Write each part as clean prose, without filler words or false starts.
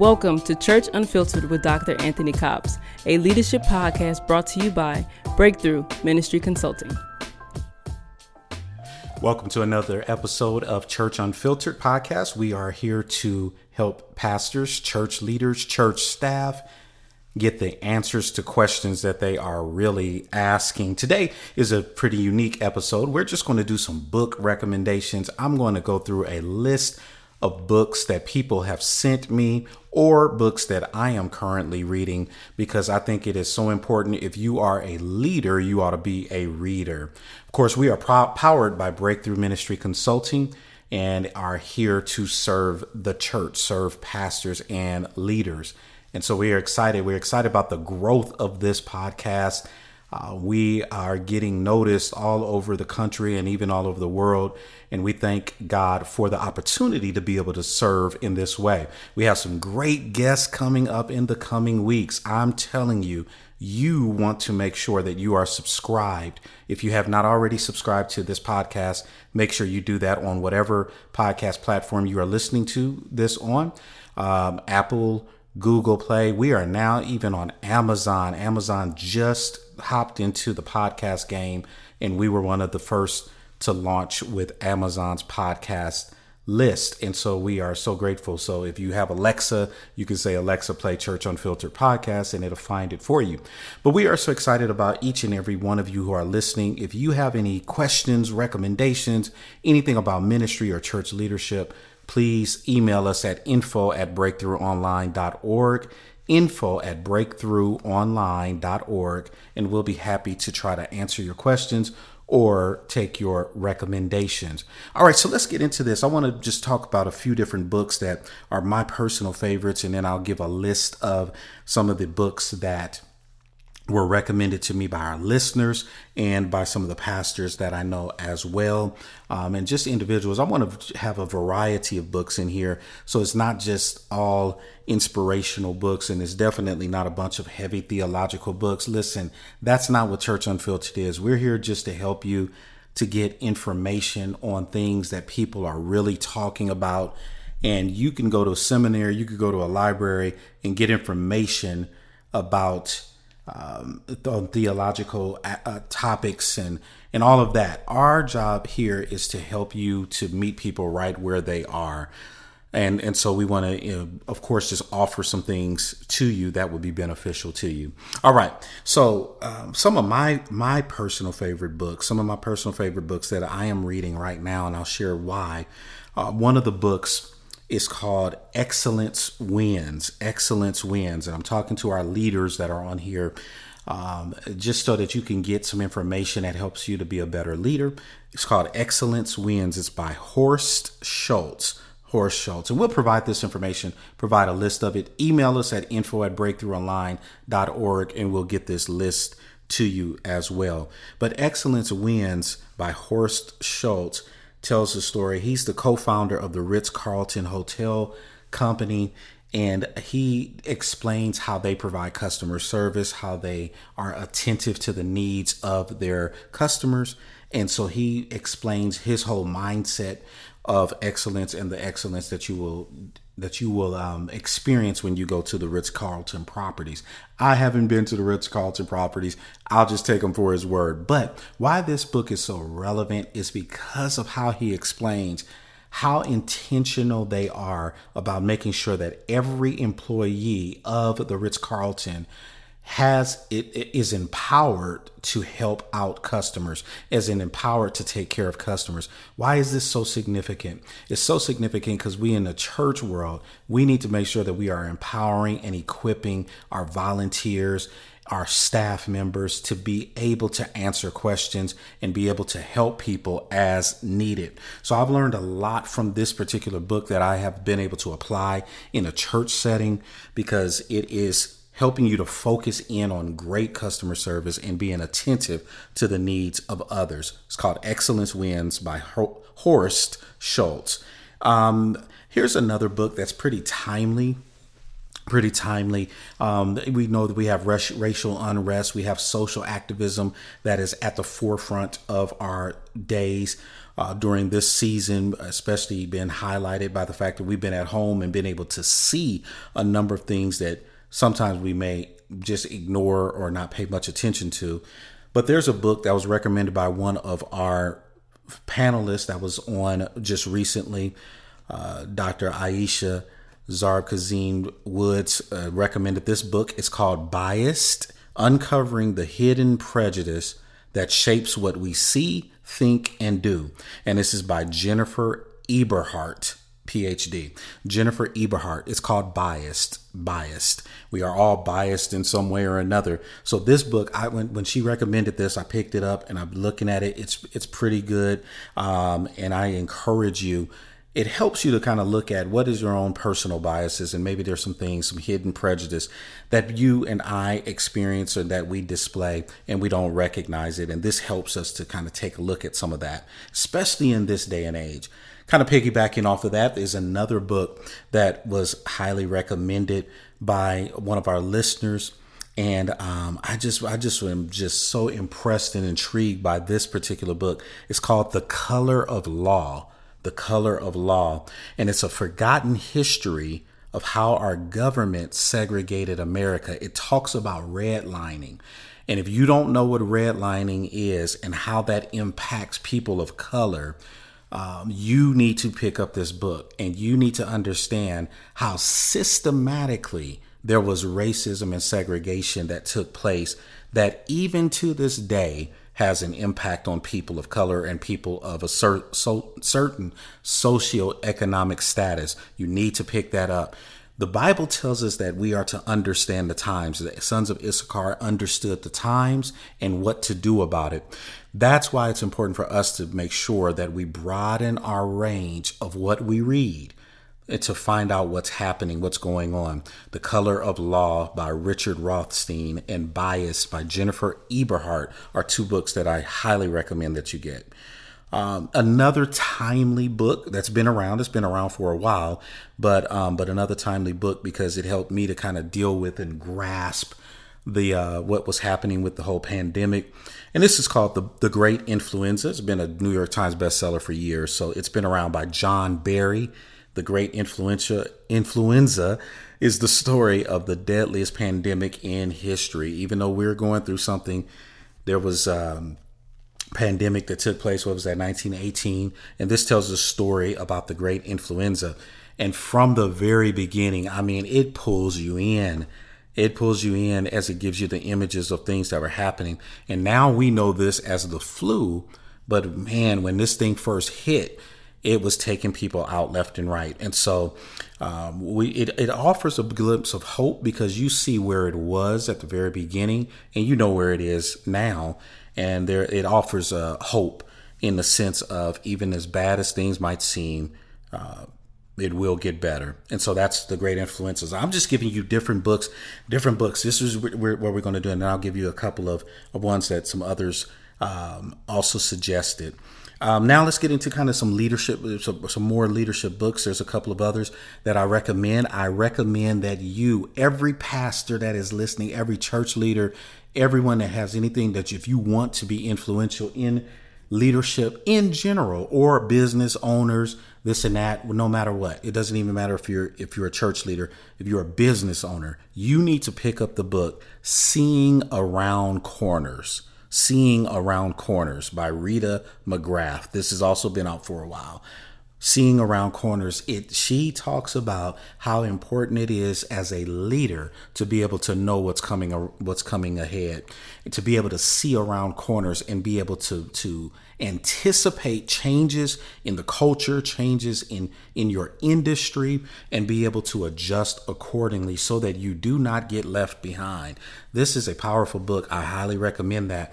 Welcome to Church Unfiltered with Dr. Anthony Cobbs, a leadership podcast brought to you by Breakthrough Ministry Consulting. Welcome to another episode of Church Unfiltered podcast. We are here to help pastors, church leaders, church staff get the answers to questions that they are really asking. Today is a pretty unique episode. We're just going to do some book recommendations. I'm going to go through a list of books that people have sent me or books that I am currently reading, because I think it is so important. If you are a leader, you ought to be a reader. Of course, we are powered by Breakthrough Ministry Consulting and are here to serve the church, serve pastors and leaders. And so we are excited. We're excited about the growth of this podcast. We are getting noticed all over the country and even all over the world. And we thank God for the opportunity to be able to serve in this way. We have some great guests coming up in the coming weeks. I'm telling you, you want to make sure that you are subscribed. If you have not already subscribed to this podcast, make sure you do that on whatever podcast platform you are listening to this on. Apple, Google Play. We are now even on Amazon. Amazon just hopped into the podcast game, and we were one of the first to launch with Amazon's podcast list. And so we are so grateful. So if you have Alexa, you can say, Alexa, play Church Unfiltered podcast, and it'll find it for you. But we are so excited about each and every one of you who are listening. If you have any questions, recommendations, anything about ministry or church leadership, please email us at info@breakthroughonline.org, info@breakthroughonline.org, and we'll be happy to try to answer your questions or take your recommendations. All right, so let's get into this. I want to just talk about a few different books that are my personal favorites, and then I'll give a list of some of the books that were recommended to me by our listeners and by some of the pastors that I know as well, and just individuals. I want to have a variety of books in here, so it's not just all inspirational books, and it's definitely not a bunch of heavy theological books. Listen, that's not what Church Unfiltered is. We're here just to help you to get information on things that people are really talking about, and you can go to a seminary, you could go to a library and get information about on theological topics and all of that. Our job here is to help you to meet people right where they are. And so we want to, of course, just offer some things to you that would be beneficial to you. All right. So some of my personal favorite books, that I am reading right now, and I'll share why. One of the books is called Excellence Wins. Excellence Wins. And I'm talking to our leaders that are on here, just so that you can get some information that helps you to be a better leader. It's called Excellence Wins. It's by Horst Schultz. And we'll provide this information, provide a list of it. Email us at info@breakthroughonline.org, and we'll get this list to you as well. But Excellence Wins by Horst Schultz tells the story. He's the co-founder of the Ritz-Carlton Hotel Company, and he explains how they provide customer service, how they are attentive to the needs of their customers. And so he explains his whole mindset of excellence and the excellence that you will experience when you go to the Ritz-Carlton properties. I haven't been to the Ritz-Carlton properties. I'll just take him for his word. But why this book is so relevant is because of how he explains how intentional they are about making sure that every employee of the Ritz-Carlton is empowered to help out customers, as in empowered to take care of customers. Why is this so significant? It's so significant because we in the church world, we need to make sure that we are empowering and equipping our volunteers, our staff members, to be able to answer questions and be able to help people as needed. So I've learned a lot from this particular book that I have been able to apply in a church setting, because it is helping you to focus in on great customer service and being attentive to the needs of others. It's called Excellence Wins by Horst Schultz. Here's another book that's pretty timely. pretty timely. We know that we have racial unrest. We have social activism that is at the forefront of our days during this season, especially being highlighted by the fact that we've been at home and been able to see a number of things that sometimes we may just ignore or not pay much attention to. But there's a book that was recommended by one of our panelists that was on just recently, Dr. Aisha Zarb-Kazim Woods recommended this book. It's called Biased, Uncovering the Hidden Prejudice That Shapes What We See, Think, and Do. And this is by Jennifer Eberhardt, PhD. Jennifer Eberhardt. It's called Biased. We are all biased in some way or another. So this book, when she recommended this, I picked it up and I'm looking at it. It's pretty good. And I encourage you. It helps you to kind of look at what is your own personal biases, and maybe there's some things, some hidden prejudice that you and I experience or that we display and we don't recognize it. And this helps us to kind of take a look at some of that, especially in this day and age. Kind of piggybacking off of that is another book that was highly recommended by one of our listeners. And I just am just so impressed and intrigued by this particular book. It's called The Color of Law. The Color of Law. And it's a forgotten history of how our government segregated America. It talks about redlining. And if you don't know what redlining is and how that impacts people of color, you need to pick up this book and you need to understand how systematically there was racism and segregation that took place that even to this day has an impact on people of color and people of a certain socioeconomic status. You need to pick that up. The Bible tells us that we are to understand the times. The sons of Issachar understood the times and what to do about it. That's why it's important for us to make sure that we broaden our range of what we read to find out what's happening, what's going on. The Color of Law by Richard Rothstein and Biased by Jennifer Eberhardt are two books that I highly recommend that you get. Another timely book that's been around, it's been around for a while, but another timely book because it helped me to kind of deal with and grasp the what was happening with the whole pandemic. And this is called The Great Influenza. It's been a New York Times bestseller for years. So it's been around by John Barry. The Great Influenza is the story of the deadliest pandemic in history. Even though we're going through something, there was a pandemic that took place, 1918? And this tells the story about the Great Influenza. And from the very beginning, I mean, it pulls you in. It pulls you in as it gives you the images of things that were happening. And now we know this as the flu. But man, when this thing first hit, it was taking people out left and right. And so it offers a glimpse of hope because you see where it was at the very beginning and you know where it is now. And there it offers a hope in the sense of even as bad as things might seem, it will get better. And so that's The Great Influenza. I'm just giving you different books. This is what we're going to do. And then I'll give you a couple of ones that some others also suggested. Now let's get into kind of some leadership, some more leadership books. There's a couple of others that I recommend. I recommend that you, every pastor that is listening, every church leader, everyone that has anything that if you want to be influential in leadership in general or business owners, this and that, no matter what, it doesn't even matter if you're a church leader, if you're a business owner, you need to pick up the book, Seeing Around Corners by Rita McGrath. This has also been out for a while. Seeing Around Corners, she talks about how important it is as a leader to be able to know what's coming ahead, to be able to see around corners and be able to anticipate changes in the culture, changes in your industry, and be able to adjust accordingly so that you do not get left behind. This is a powerful book. I highly recommend that.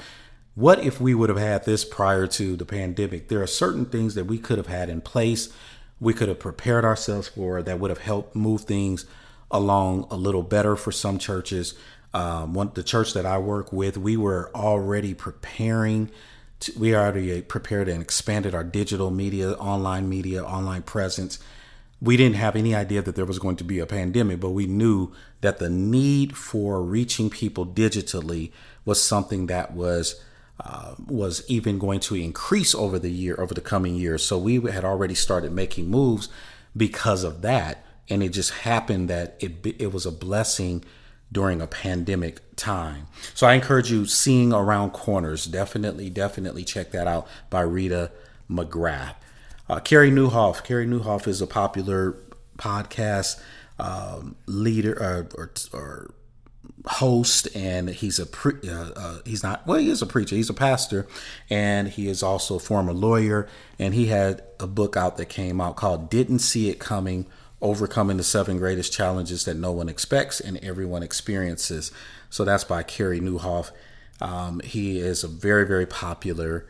What if we would have had this prior to the pandemic? There are certain things that we could have had in place. We could have prepared ourselves for that would have helped move things along a little better for some churches. The church that I work with, we were already preparing. We already prepared and expanded our digital media, online presence. We didn't have any idea that there was going to be a pandemic, but we knew that the need for reaching people digitally was something that was even going to increase over the coming years. So we had already started making moves because of that. And it just happened that it was a blessing during a pandemic time. So I encourage you, Seeing Around Corners. Definitely check that out by Rita McGrath. Carey Nieuwhof. Carey Nieuwhof is a popular podcast leader or host, and he is a preacher. He's a pastor, and he is also a former lawyer. And he had a book out that came out called "Didn't See It Coming: Overcoming the 7 Greatest Challenges That No One Expects and Everyone Experiences." So that's by Carey Nieuwhof. He is a very, very popular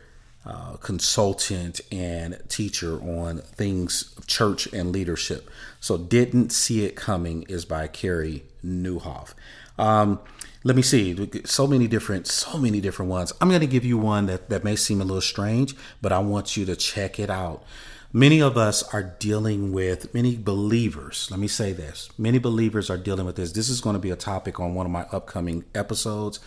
consultant and teacher on things of church and leadership. So "Didn't See It Coming" is by Carey Nieuwhof. Let me see. So many different ones. I'm going to give you one that may seem a little strange, but I want you to check it out. Many of us are dealing with many believers. Let me say this. Many believers are dealing with this. This is going to be a topic on one of my upcoming episodes.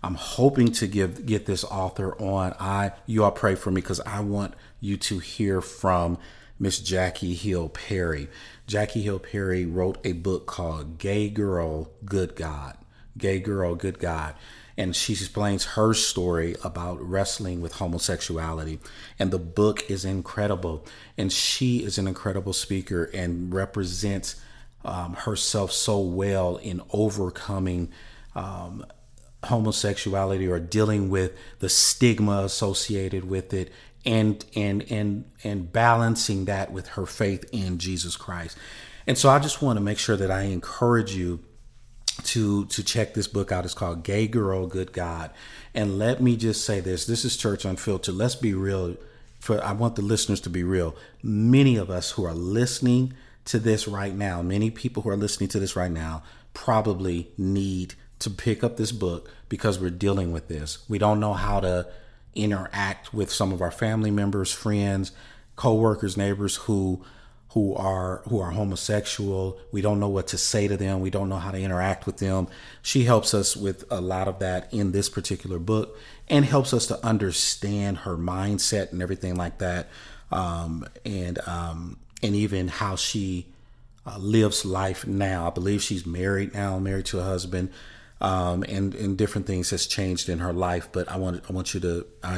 I'm hoping to get this author on. You all pray for me, because I want you to hear from Miss Jackie Hill Perry. Jackie Hill Perry wrote a book called "Gay Girl, Good God." Gay Girl, Good God. And she explains her story about wrestling with homosexuality. And the book is incredible. And she is an incredible speaker and represents herself so well in overcoming homosexuality, or dealing with the stigma associated with it, and balancing that with her faith in Jesus Christ. And so I just want to make sure that I encourage you to check this book out. It's called "Gay Girl, Good God." And let me just say this. This is Church Unfiltered. Let's be real. I want the listeners to be real. Many of us who are listening to this right now, many people who are listening to this right now probably need to pick up this book, because we're dealing with this. We don't know how to interact with some of our family members, friends, coworkers, neighbors who are homosexual. We don't know what to say to them. We don't know how to interact with them. She helps us with a lot of that in this particular book, and helps us to understand her mindset and everything like that. And even how she lives life now. I believe she's married to a husband, and different things has changed in her life. But I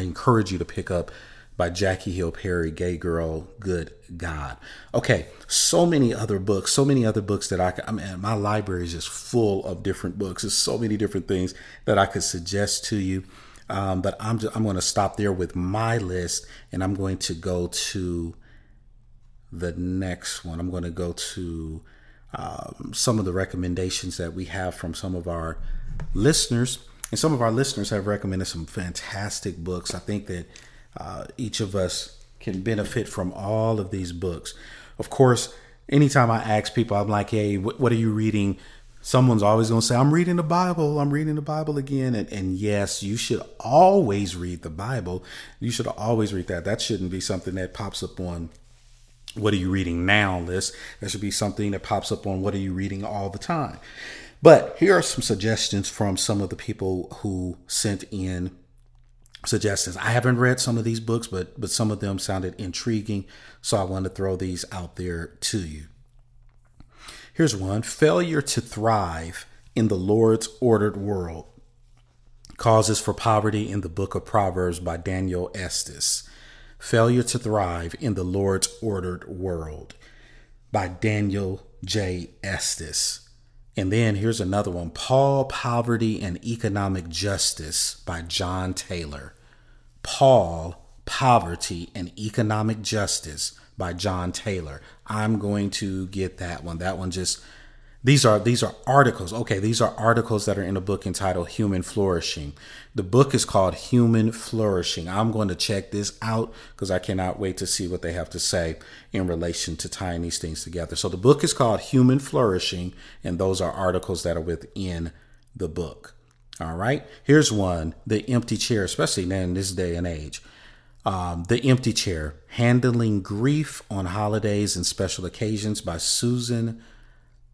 encourage you to pick up, by Jackie Hill Perry, "Gay Girl, Good God." Okay, so many other books that my library is just full of different books. There's so many different things that I could suggest to you, but I'm going to stop there with my list, and I'm going to go to the next one. I'm going to go to some of the recommendations that we have from some of our listeners, and some of our listeners have recommended some fantastic books. I think that each of us can benefit from all of these books. Of course, anytime I ask people, I'm like, "Hey, what are you reading?" Someone's always going to say, "I'm reading the Bible. I'm reading the Bible again." And yes, you should always read the Bible. You should always read that. That shouldn't be something that pops up on "What are you reading now?" list. That should be something that pops up on "What are you reading?" all the time. But here are some suggestions from some of the people who sent in suggestions. I haven't read some of these books, but some of them sounded intriguing, so I wanted to throw these out there to you. Here's one: "Failure to Thrive in the Lord's Ordered World: Causes for Poverty in the Book of Proverbs" by Daniel Estes. "Failure to Thrive in the Lord's Ordered World" by Daniel J. Estes. And then here's another one: "Paul, Poverty and Economic Justice" by John Taylor. "Paul, Poverty and Economic Justice" by John Taylor. I'm going to get that one. That one just, these are articles. Okay, these are articles that are in a book entitled "Human Flourishing." The book is called "Human Flourishing." I'm going to check this out, because I cannot wait to see what they have to say in relation to tying these things together. So the book is called "Human Flourishing," and those are articles that are within the book. All right, here's one: "The Empty Chair," especially now in this day and age. The Empty Chair, Handling Grief on Holidays and Special Occasions by Susan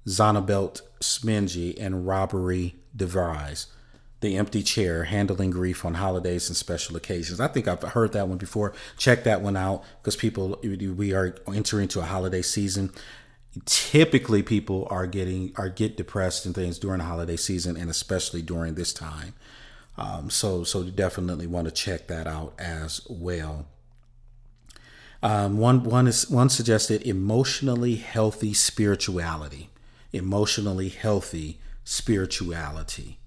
Zonnebelt Smingy and Robbery DeVries. The Empty Chair, Handling Grief on Holidays and Special Occasions. I think I've heard that one before. Check that one out, because we are entering into a holiday season. Typically, people are get depressed and things during the holiday season, and especially during this time. So you definitely want to check that out as well. One suggested emotionally healthy spirituality. Emotionally healthy spirituality.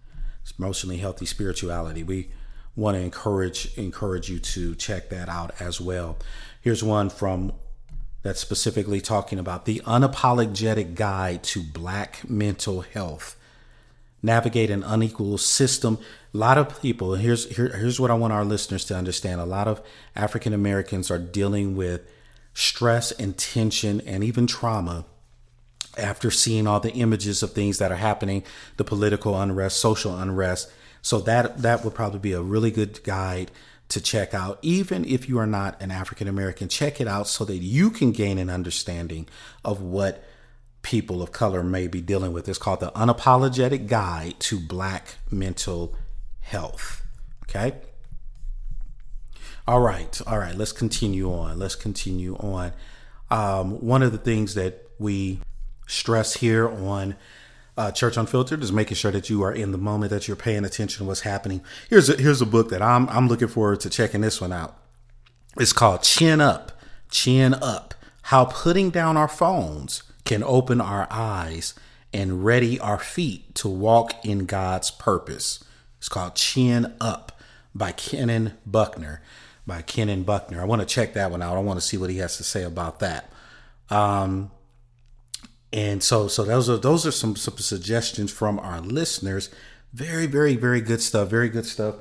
Emotionally healthy spirituality. We want to encourage you to check that out as well. Here's one from that's specifically talking about the Unapologetic Guide to Black Mental Health. Navigate an unequal system. A lot of people, here's what I want our listeners to understand. A lot of African Americans are dealing with stress and tension and even trauma after seeing all the images of things that are happening, the political unrest, social unrest. So that would probably be a really good guide to check out. Even if you are not an African American, check it out so that you can gain an understanding of what people of color may be dealing with. It's called the Unapologetic Guide to Black Mental Health. Okay. All right. Let's continue on. One of the things that we stress here on Church Unfiltered is making sure that you are in the moment, that you're paying attention to what's happening. Here's a book that I'm looking forward to checking this one out. It's called Chin Up, How Putting Down Our Phones can Open Our Eyes and Ready Our Feet to Walk in God's Purpose. It's called Chin Up by Kenan Buckner. I want to check that one out. I want to see what he has to say about that. And so those are some suggestions from our listeners. Very, very, very good stuff. Very good stuff.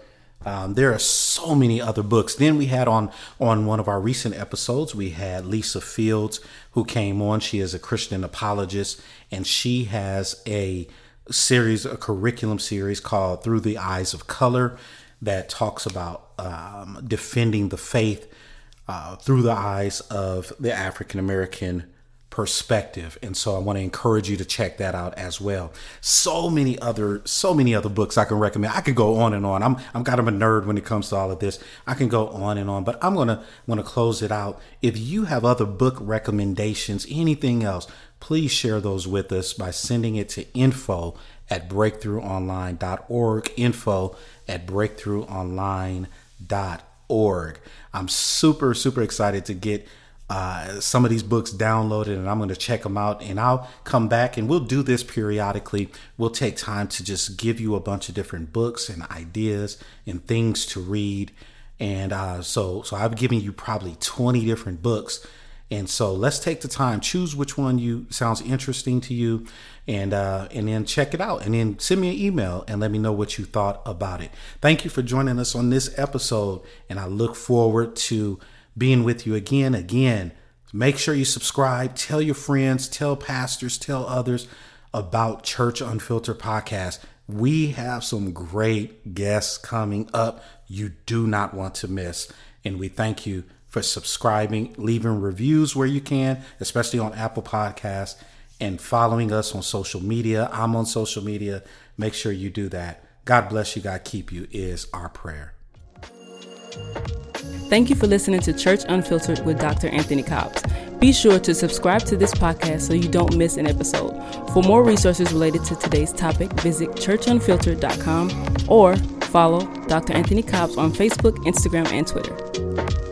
There are so many other books. Then we had on one of our recent episodes, we had Lisa Fields, who came on. She is a Christian apologist, and she has a curriculum series called Through the Eyes of Color that talks about defending the faith through the eyes of the African American perspective. And so I want to encourage you to check that out as well. So many other books I can recommend. I could go on and on. I'm kind of a nerd when it comes to all of this. I can go on and on, but I'm going to close it out. If you have other book recommendations, anything else, please share those with us by sending it to info@breakthroughonline.org, info@breakthroughonline.org. I'm super, super excited to get some of these books downloaded, and I'm going to check them out, and I'll come back, and we'll do this periodically. We'll take time to just give you a bunch of different books and ideas and things to read. And so I've given you probably 20 different books. And so let's take the time, choose which one you sounds interesting to you, and then check it out, and then send me an email and let me know what you thought about it. Thank you for joining us on this episode, and I look forward to being with you again. Make sure you subscribe, tell your friends, tell pastors, tell others about Church Unfiltered Podcast. We have some great guests coming up you do not want to miss. And we thank you for subscribing, leaving reviews where you can, especially on Apple Podcasts, and following us on social media. I'm on social media. Make sure you do that. God bless you. God keep you is our prayer. Thank you for listening to Church Unfiltered with Dr. Anthony Cobbs. Be sure to subscribe to this podcast so you don't miss an episode. For more resources related to today's topic, visit churchunfiltered.com or follow Dr. Anthony Cobbs on Facebook, Instagram, and Twitter.